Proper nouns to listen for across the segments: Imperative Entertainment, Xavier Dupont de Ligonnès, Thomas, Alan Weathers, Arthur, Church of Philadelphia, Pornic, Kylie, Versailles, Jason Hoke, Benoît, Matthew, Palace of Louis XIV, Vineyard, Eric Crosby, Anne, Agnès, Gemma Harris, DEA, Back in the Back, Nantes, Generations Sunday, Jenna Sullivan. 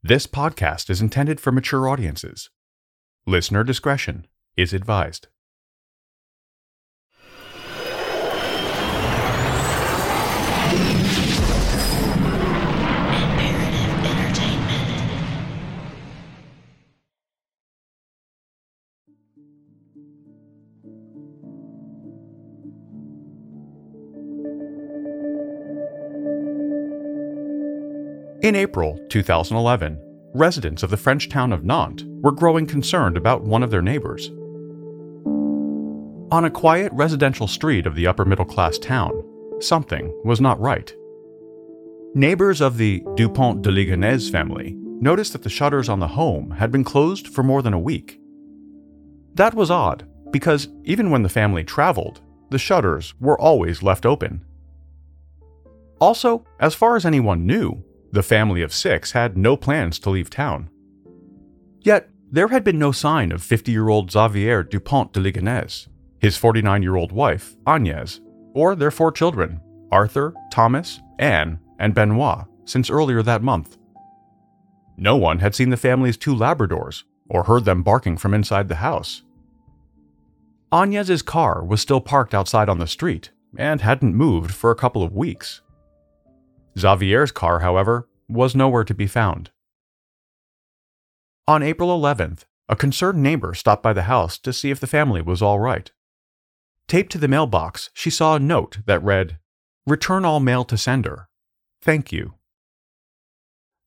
This podcast is intended for mature audiences. Listener discretion is advised. Imperative Entertainment. In April 2011, residents of the French town of Nantes were growing concerned about one of their neighbors. On a quiet residential street of the upper-middle-class town, something was not right. Neighbors of the Dupont de Ligonnès family noticed that the shutters on the home had been closed for more than a week. That was odd, because even when the family traveled, the shutters were always left open. Also, as far as anyone knew, the family of six had no plans to leave town. Yet, there had been no sign of 50-year-old Xavier Dupont de Ligonnès, his 49-year-old wife, Agnès, or their four children, Arthur, Thomas, Anne, and Benoît, since earlier that month. No one had seen the family's two Labradors or heard them barking from inside the house. Agnès' car was still parked outside on the street and hadn't moved for a couple of weeks. Xavier's car, however, was nowhere to be found. On April 11th, a concerned neighbor stopped by the house to see if the family was all right. Taped to the mailbox, she saw a note that read, "Return all mail to sender. Thank you."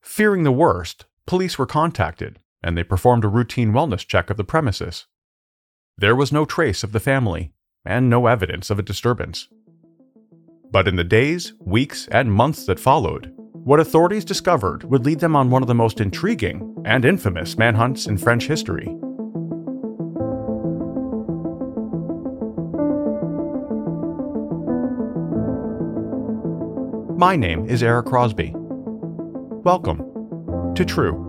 Fearing the worst, police were contacted, and they performed a routine wellness check of the premises. There was no trace of the family, and no evidence of a disturbance. But in the days, weeks, and months that followed, what authorities discovered would lead them on one of the most intriguing and infamous manhunts in French history. My name is Eric Crosby. Welcome to True.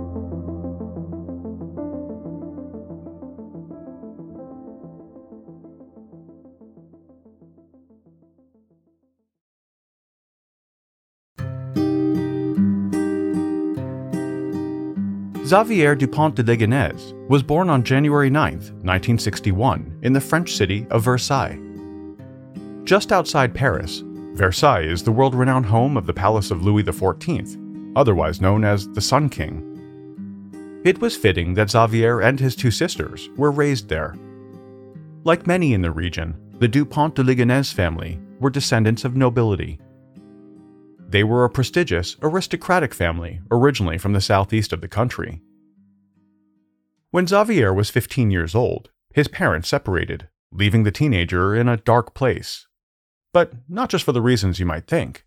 Xavier Dupont de Ligonnès was born on January 9, 1961, in the French city of Versailles. Just outside Paris, Versailles is the world-renowned home of the Palace of Louis XIV, otherwise known as the Sun King. It was fitting that Xavier and his two sisters were raised there. Like many in the region, the Dupont de Ligonnès family were descendants of nobility. They were a prestigious, aristocratic family originally from the southeast of the country. When Xavier was 15 years old, his parents separated, leaving the teenager in a dark place. But not just for the reasons you might think.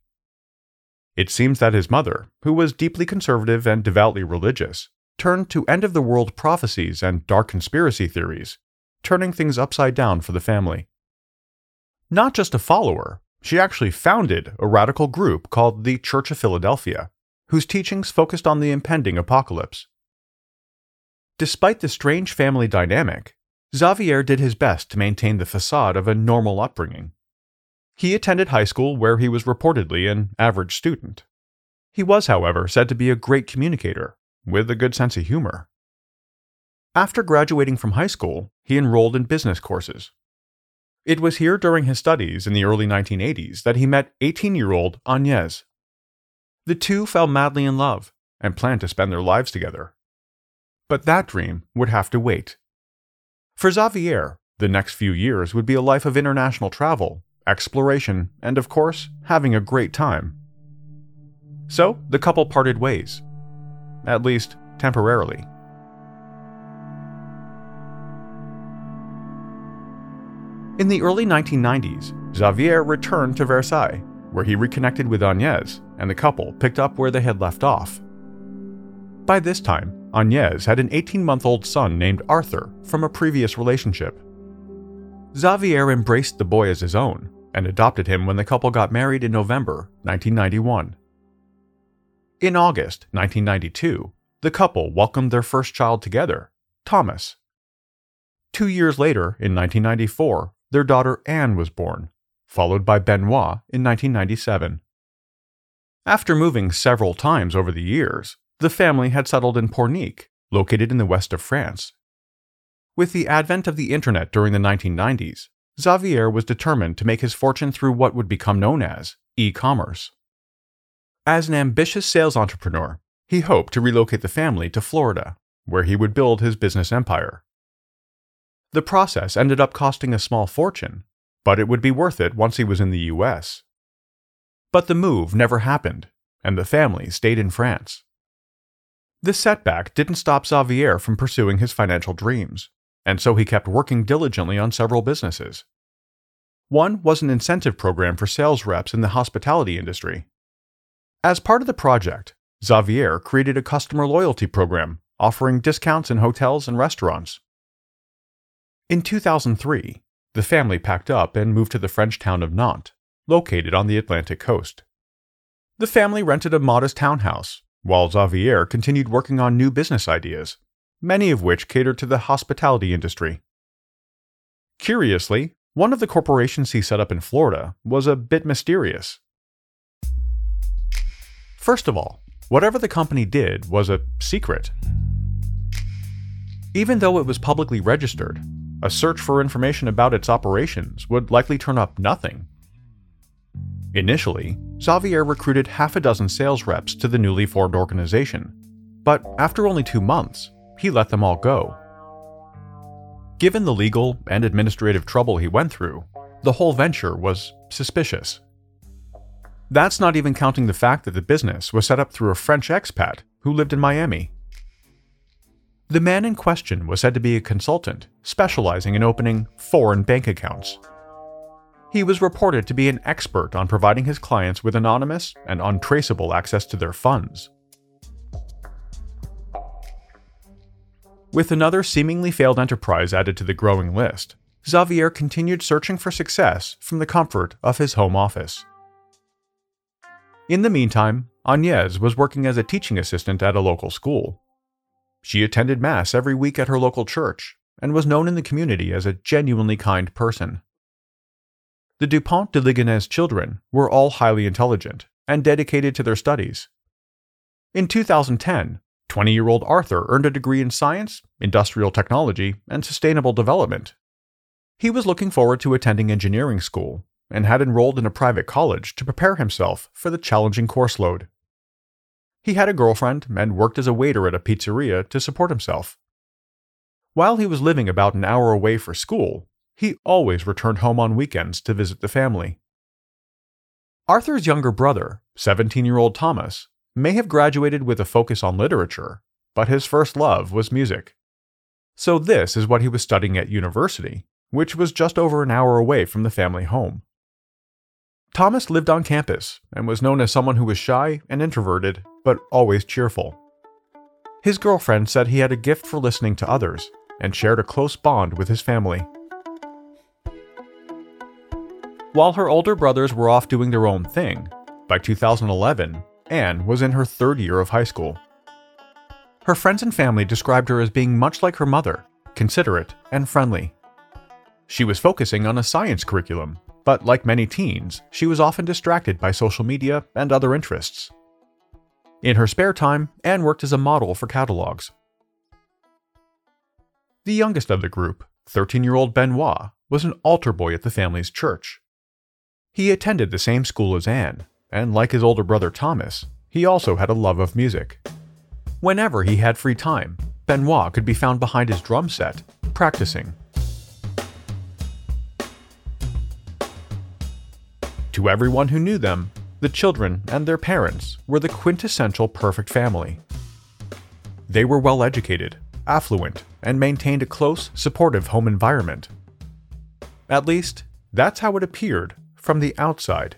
It seems that his mother, who was deeply conservative and devoutly religious, turned to end-of-the-world prophecies and dark conspiracy theories, turning things upside down for the family. Not just a follower, she actually founded a radical group called the Church of Philadelphia, whose teachings focused on the impending apocalypse. Despite the strange family dynamic, Xavier did his best to maintain the facade of a normal upbringing. He attended high school where he was reportedly an average student. He was, however, said to be a great communicator, with a good sense of humor. After graduating from high school, he enrolled in business courses. It was here during his studies in the early 1980s that he met 18-year-old Agnès. The two fell madly in love and planned to spend their lives together. But that dream would have to wait. For Xavier, the next few years would be a life of international travel, exploration, and of course, having a great time. So the couple parted ways, at least temporarily. In the early 1990s, Xavier returned to Versailles, where he reconnected with Agnès, and the couple picked up where they had left off. By this time, Agnès had an 18-month-old son named Arthur from a previous relationship. Xavier embraced the boy as his own and adopted him when the couple got married in November 1991. In August 1992, the couple welcomed their first child together, Thomas. 2 years later, in 1994, their daughter Anne was born, followed by Benoît in 1997. After moving several times over the years, the family had settled in Pornic, located in the west of France. With the advent of the internet during the 1990s, Xavier was determined to make his fortune through what would become known as e-commerce. As an ambitious sales entrepreneur, he hoped to relocate the family to Florida, where he would build his business empire. The process ended up costing a small fortune, but it would be worth it once he was in the US. But the move never happened, and the family stayed in France. This setback didn't stop Xavier from pursuing his financial dreams, and so he kept working diligently on several businesses. One was an incentive program for sales reps in the hospitality industry. As part of the project, Xavier created a customer loyalty program offering discounts in hotels and restaurants. In 2003, the family packed up and moved to the French town of Nantes, located on the Atlantic coast. The family rented a modest townhouse, while Xavier continued working on new business ideas, many of which catered to the hospitality industry. Curiously, one of the corporations he set up in Florida was a bit mysterious. First of all, whatever the company did was a secret. Even though it was publicly registered, a search for information about its operations would likely turn up nothing. Initially, Xavier recruited half a dozen sales reps to the newly formed organization, but after only 2 months, he let them all go. Given the legal and administrative trouble he went through, the whole venture was suspicious. That's not even counting the fact that the business was set up through a French expat who lived in Miami. The man in question was said to be a consultant specializing in opening foreign bank accounts. He was reported to be an expert on providing his clients with anonymous and untraceable access to their funds. With another seemingly failed enterprise added to the growing list, Xavier continued searching for success from the comfort of his home office. In the meantime, Agnès was working as a teaching assistant at a local school. She attended Mass every week at her local church and was known in the community as a genuinely kind person. The Dupont de Ligonnès children were all highly intelligent and dedicated to their studies. In 2010, 20-year-old Arthur earned a degree in science, industrial technology, and sustainable development. He was looking forward to attending engineering school and had enrolled in a private college to prepare himself for the challenging course load. He had a girlfriend and worked as a waiter at a pizzeria to support himself. While he was living about an hour away for school, he always returned home on weekends to visit the family. Arthur's younger brother, 17-year-old Thomas, may have graduated with a focus on literature, but his first love was music. So this is what he was studying at university, which was just over an hour away from the family home. Thomas lived on campus and was known as someone who was shy and introverted, but always cheerful. His girlfriend said he had a gift for listening to others and shared a close bond with his family. While her older brothers were off doing their own thing, by 2011, Anne was in her third year of high school. Her friends and family described her as being much like her mother, considerate and friendly. She was focusing on a science curriculum, but like many teens, she was often distracted by social media and other interests. In her spare time, Anne worked as a model for catalogs. The youngest of the group, 13-year-old Benoît, was an altar boy at the family's church. He attended the same school as Anne, and like his older brother Thomas, he also had a love of music. Whenever he had free time, Benoît could be found behind his drum set, practicing. To everyone who knew them, the children and their parents were the quintessential perfect family. They were well-educated, affluent, and maintained a close, supportive home environment. At least, that's how it appeared from the outside.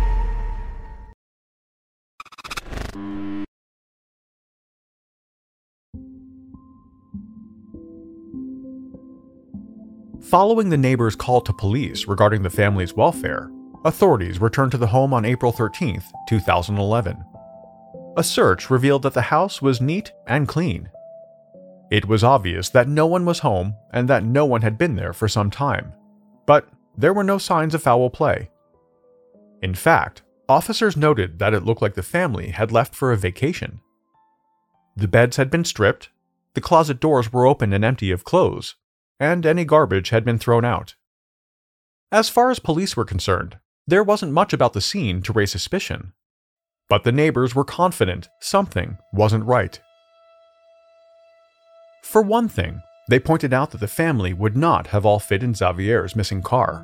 Following the neighbor's call to police regarding the family's welfare, authorities returned to the home on April 13, 2011. A search revealed that the house was neat and clean. It was obvious that no one was home and that no one had been there for some time, but there were no signs of foul play. In fact, officers noted that it looked like the family had left for a vacation. The beds had been stripped, the closet doors were open and empty of clothes, and any garbage had been thrown out. As far as police were concerned, there wasn't much about the scene to raise suspicion, but the neighbors were confident something wasn't right. For one thing, they pointed out that the family would not have all fit in Xavier's missing car.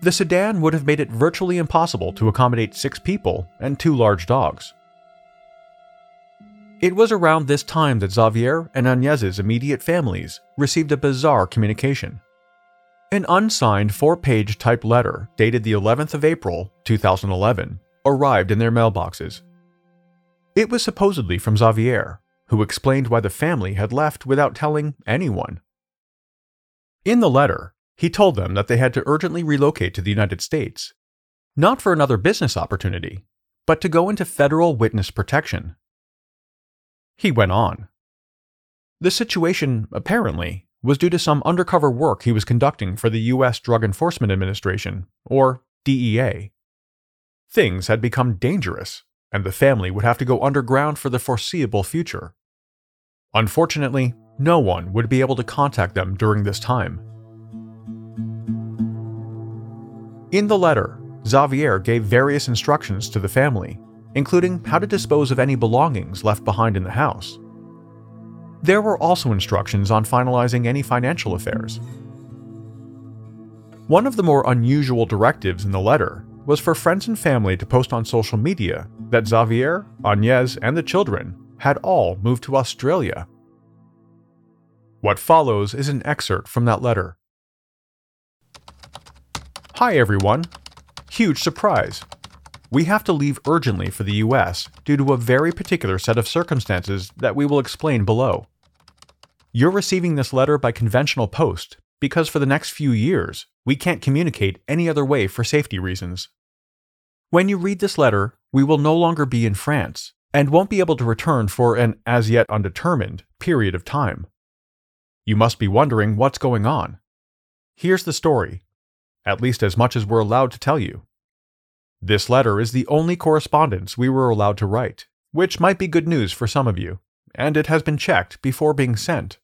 The sedan would have made it virtually impossible to accommodate 6 people and 2 large dogs. It was around this time that Xavier and Agnès' immediate families received a bizarre communication. An unsigned 4-page typed letter dated the 11th of April, 2011, arrived in their mailboxes. It was supposedly from Xavier, who explained why the family had left without telling anyone. In the letter, he told them that they had to urgently relocate to the United States, not for another business opportunity, but to go into federal witness protection. He went on. The situation, apparently, was due to some undercover work he was conducting for the U.S. Drug Enforcement Administration, or DEA. Things had become dangerous, and the family would have to go underground for the foreseeable future. Unfortunately, no one would be able to contact them during this time. In the letter, Xavier gave various instructions to the family, including how to dispose of any belongings left behind in the house. There were also instructions on finalizing any financial affairs. One of the more unusual directives in the letter was for friends and family to post on social media that Xavier, Agnès, and the children had all moved to Australia. What follows is an excerpt from that letter. Hi everyone. Huge surprise. We have to leave urgently for the U.S. due to a very particular set of circumstances that we will explain below. You're receiving this letter by conventional post because for the next few years, we can't communicate any other way for safety reasons. When you read this letter, we will no longer be in France and won't be able to return for an as yet undetermined period of time. You must be wondering what's going on. Here's the story, at least as much as we're allowed to tell you. This letter is the only correspondence we were allowed to write, which might be good news for some of you, and it has been checked before being sent.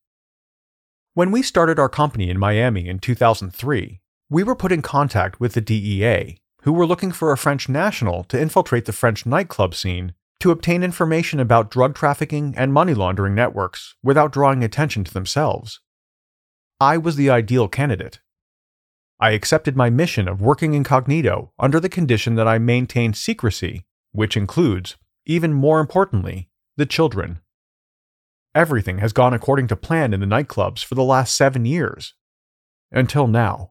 When we started our company in Miami in 2003, we were put in contact with the DEA, who were looking for a French national to infiltrate the French nightclub scene to obtain information about drug trafficking and money laundering networks without drawing attention to themselves. I was the ideal candidate. I accepted my mission of working incognito under the condition that I maintain secrecy, which includes, even more importantly, the children. Everything has gone according to plan in the nightclubs for the last 7 years. Until now.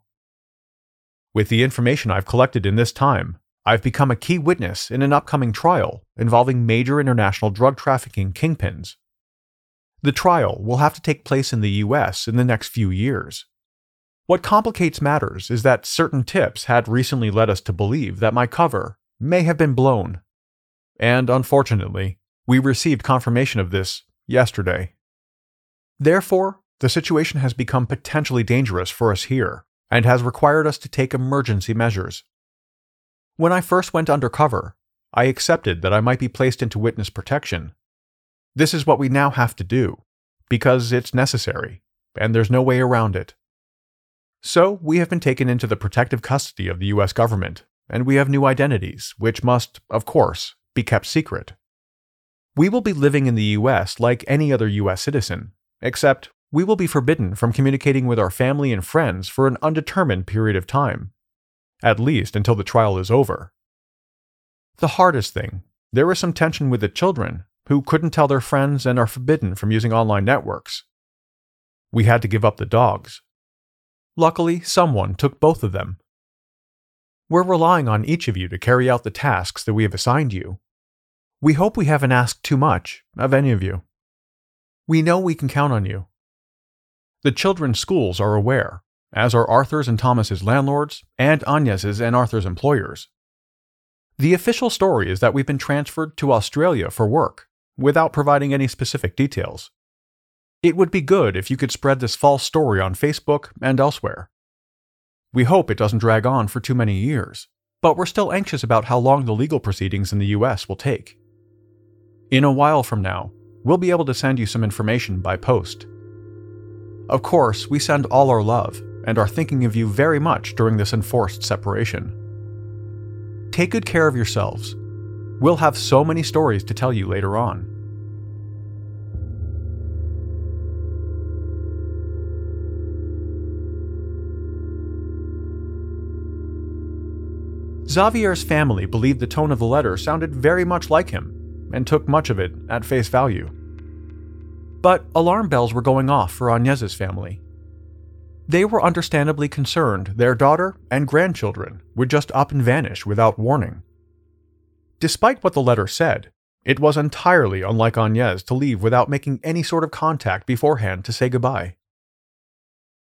With the information I've collected in this time, I've become a key witness in an upcoming trial involving major international drug trafficking kingpins. The trial will have to take place in the U.S. in the next few years. What complicates matters is that certain tips had recently led us to believe that my cover may have been blown. And unfortunately, we received confirmation of this yesterday. Therefore, the situation has become potentially dangerous for us here and has required us to take emergency measures. When I first went undercover, I accepted that I might be placed into witness protection. This is what we now have to do, because it's necessary, and there's no way around it. So, we have been taken into the protective custody of the U.S. government, and we have new identities, which must, of course, be kept secret. We will be living in the U.S. like any other U.S. citizen, except we will be forbidden from communicating with our family and friends for an undetermined period of time, at least until the trial is over. The hardest thing, there is some tension with the children who couldn't tell their friends and are forbidden from using online networks. We had to give up the dogs. Luckily, someone took both of them. We're relying on each of you to carry out the tasks that we have assigned you. We hope we haven't asked too much of any of you. We know we can count on you. The children's schools are aware, as are Arthur's and Thomas's landlords, and Agnes's and Arthur's employers. The official story is that we've been transferred to Australia for work, without providing any specific details. It would be good if you could spread this false story on Facebook and elsewhere. We hope it doesn't drag on for too many years, but we're still anxious about how long the legal proceedings in the US will take. In a while from now, we'll be able to send you some information by post. Of course, we send all our love and are thinking of you very much during this enforced separation. Take good care of yourselves. We'll have so many stories to tell you later on. Xavier's family believed the tone of the letter sounded very much like him, and took much of it at face value. But alarm bells were going off for Agnes's family. They were understandably concerned their daughter and grandchildren would just up and vanish without warning. Despite what the letter said, it was entirely unlike Agnes to leave without making any sort of contact beforehand to say goodbye.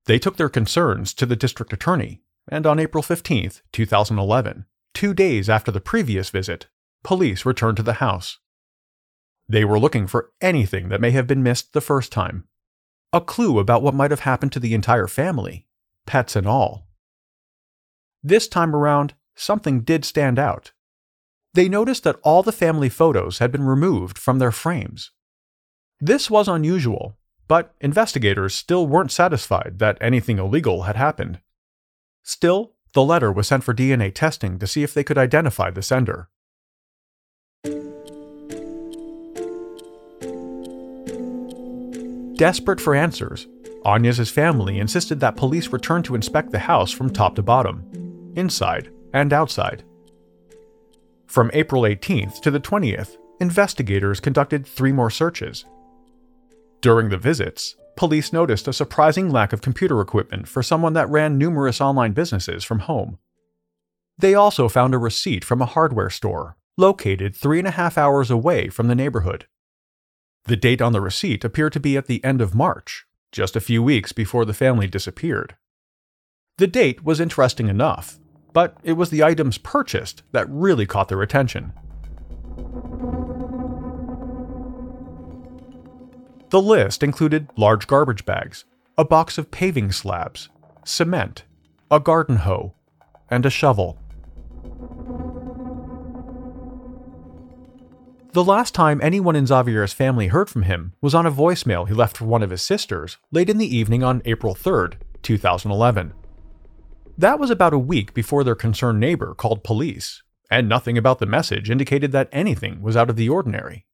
They took their concerns to the district attorney, and on April 15, 2011, 2 days after the previous visit, police returned to the house. They were looking for anything that may have been missed the first time, a clue about what might have happened to the entire family, pets and all. This time around, something did stand out. They noticed that all the family photos had been removed from their frames. This was unusual, but investigators still weren't satisfied that anything illegal had happened. Still, the letter was sent for DNA testing to see if they could identify the sender. Desperate for answers, Agnes's family insisted that police return to inspect the house from top to bottom, inside and outside. From April 18th to the 20th, investigators conducted 3 more searches. During the visits, police noticed a surprising lack of computer equipment for someone that ran numerous online businesses from home. They also found a receipt from a hardware store, located 3.5 hours away from the neighborhood. The date on the receipt appeared to be at the end of March, just a few weeks before the family disappeared. The date was interesting enough, but it was the items purchased that really caught their attention. The list included large garbage bags, a box of paving slabs, cement, a garden hoe, and a shovel. The last time anyone in Xavier's family heard from him was on a voicemail he left for one of his sisters late in the evening on April 3rd, 2011. That was about a week before their concerned neighbor called police, and nothing about the message indicated that anything was out of the ordinary.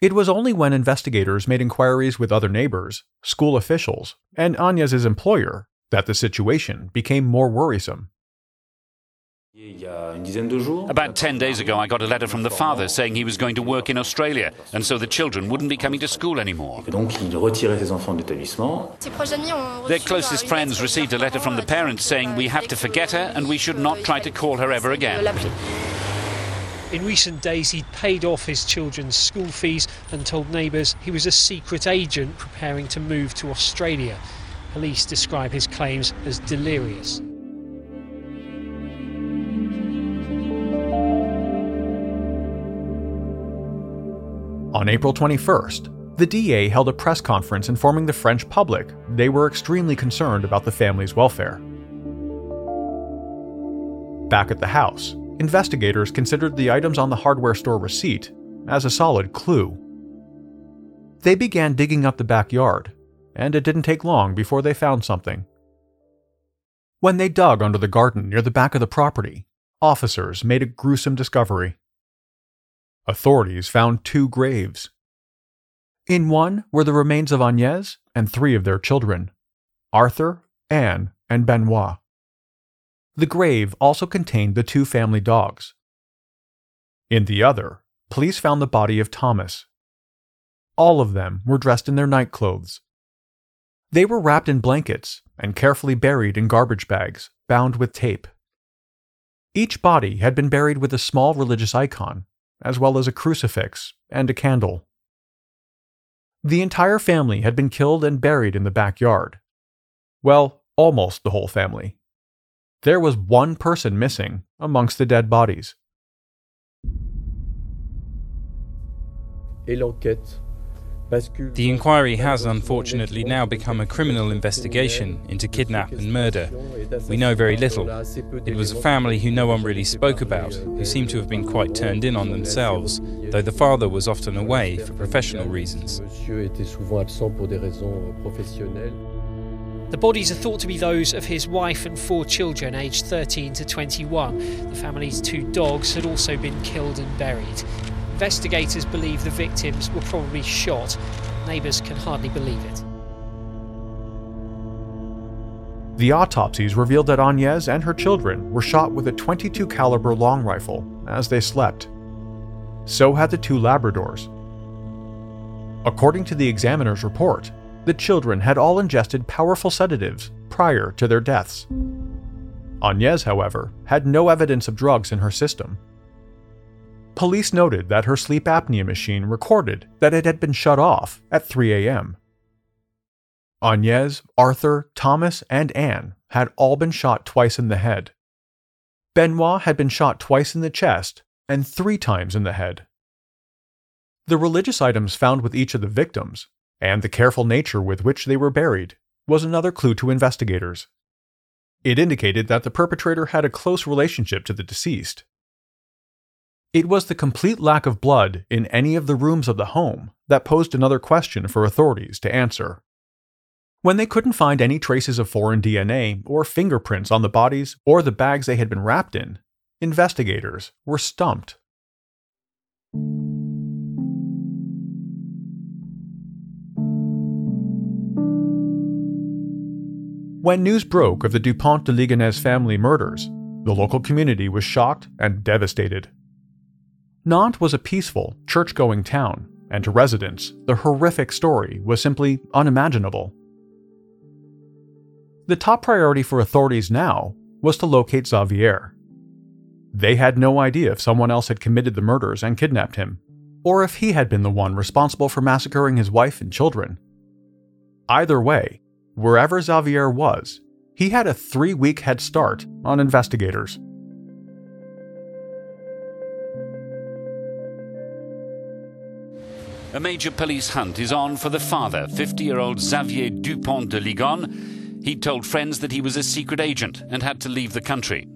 It was only when investigators made inquiries with other neighbors, school officials, and Agnes's employer that the situation became more worrisome. About 10 days ago, I got a letter from the father saying he was going to work in Australia, and so the children wouldn't be coming to school anymore. Their closest friends received a letter from the parents saying we have to forget her and we should not try to call her ever again. In recent days, he'd paid off his children's school fees and told neighbours he was a secret agent preparing to move to Australia. Police describe his claims as delirious. On April 21st, the DEA held a press conference informing the French public they were extremely concerned about the family's welfare. Back at the house, investigators considered the items on the hardware store receipt as a solid clue. They began digging up the backyard, and it didn't take long before they found something. When they dug under the garden near the back of the property, officers made a gruesome discovery. Authorities found two graves. In one were the remains of Agnès and three of their children, Arthur, Anne, and Benoît. The grave also contained the two family dogs. In the other, police found the body of Thomas. All of them were dressed in their nightclothes. They were wrapped in blankets and carefully buried in garbage bags bound with tape. Each body had been buried with a small religious icon, as well as a crucifix and a candle. The entire family had been killed and buried in the backyard. Well, almost the whole family. There was one person missing amongst the dead bodies. The inquiry has unfortunately now become a criminal investigation into kidnap and murder. We know very little. It was a family who no one really spoke about, who seemed to have been quite turned in on themselves, though the father was often away for professional reasons. The bodies are thought to be those of his wife and four children, aged 13 to 21. The family's two dogs had also been killed and buried. Investigators believe the victims were probably shot. Neighbours can hardly believe it. The autopsies revealed that Agnès and her children were shot with a .22 caliber long rifle as they slept. So had the two Labradors. According to the examiner's report, the children had all ingested powerful sedatives prior to their deaths. Agnès, however, had no evidence of drugs in her system. Police noted that her sleep apnea machine recorded that it had been shut off at 3 a.m. Agnès, Arthur, Thomas, and Anne had all been shot twice in the head. Benoît had been shot twice in the chest and 3 times in the head. The religious items found with each of the victims, and the careful nature with which they were buried, was another clue to investigators. It indicated that the perpetrator had a close relationship to the deceased. It was the complete lack of blood in any of the rooms of the home that posed another question for authorities to answer. When they couldn't find any traces of foreign DNA or fingerprints on the bodies or the bags they had been wrapped in, investigators were stumped. When news broke of the Dupont de Ligonnès family murders, the local community was shocked and devastated. Nantes was a peaceful, church-going town, and to residents, the horrific story was simply unimaginable. The top priority for authorities now was to locate Xavier. They had no idea if someone else had committed the murders and kidnapped him, or if he had been the one responsible for massacring his wife and children. Either way, wherever Xavier was, he had a 3-week head start on investigators. A major police hunt is on for the father, 50-year-old Xavier Dupont de Ligonnès. He told friends that he was a secret agent and had to leave the country.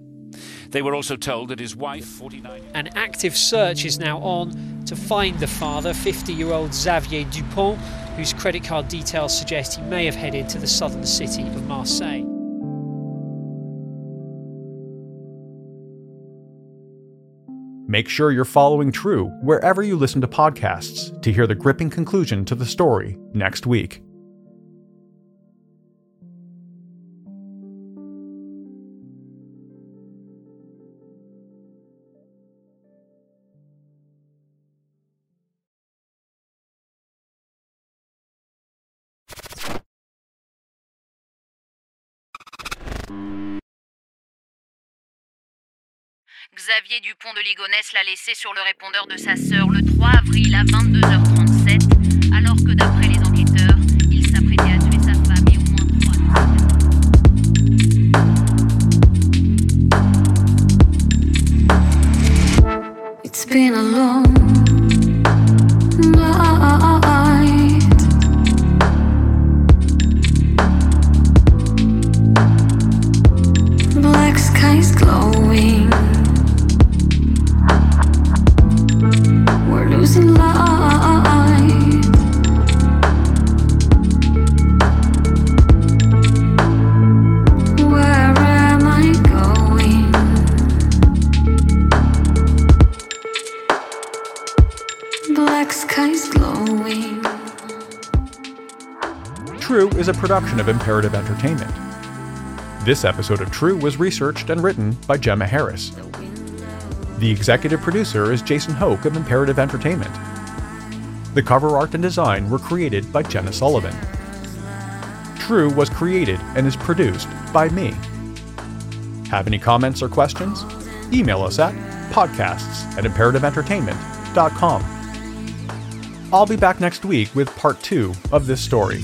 They were also told that his wife, 49... An active search is now on to find the father, 50-year-old Xavier Dupont, whose credit card details suggest he may have headed to the southern city of Marseille. Make sure you're following True wherever you listen to podcasts to hear the gripping conclusion to the story next week. Xavier Dupont de Ligonnès l'a laissé sur le répondeur de sa sœur le 3 avril à 22h37, alors que d'après les enquêteurs, il s'apprêtait à tuer sa femme et au moins 3 autres. It's been a long night. Black skies glowing. Losing light. Wherever is a production of Imperative Entertainment. This episode of True was researched and written by Gemma Harris. The executive producer is Jason Hoke of Imperative Entertainment. The cover art and design were created by Jenna Sullivan. True was created and is produced by me. Have any comments or questions? Email us at podcasts@imperativeentertainment.com. I'll be back next week with part 2 of this story.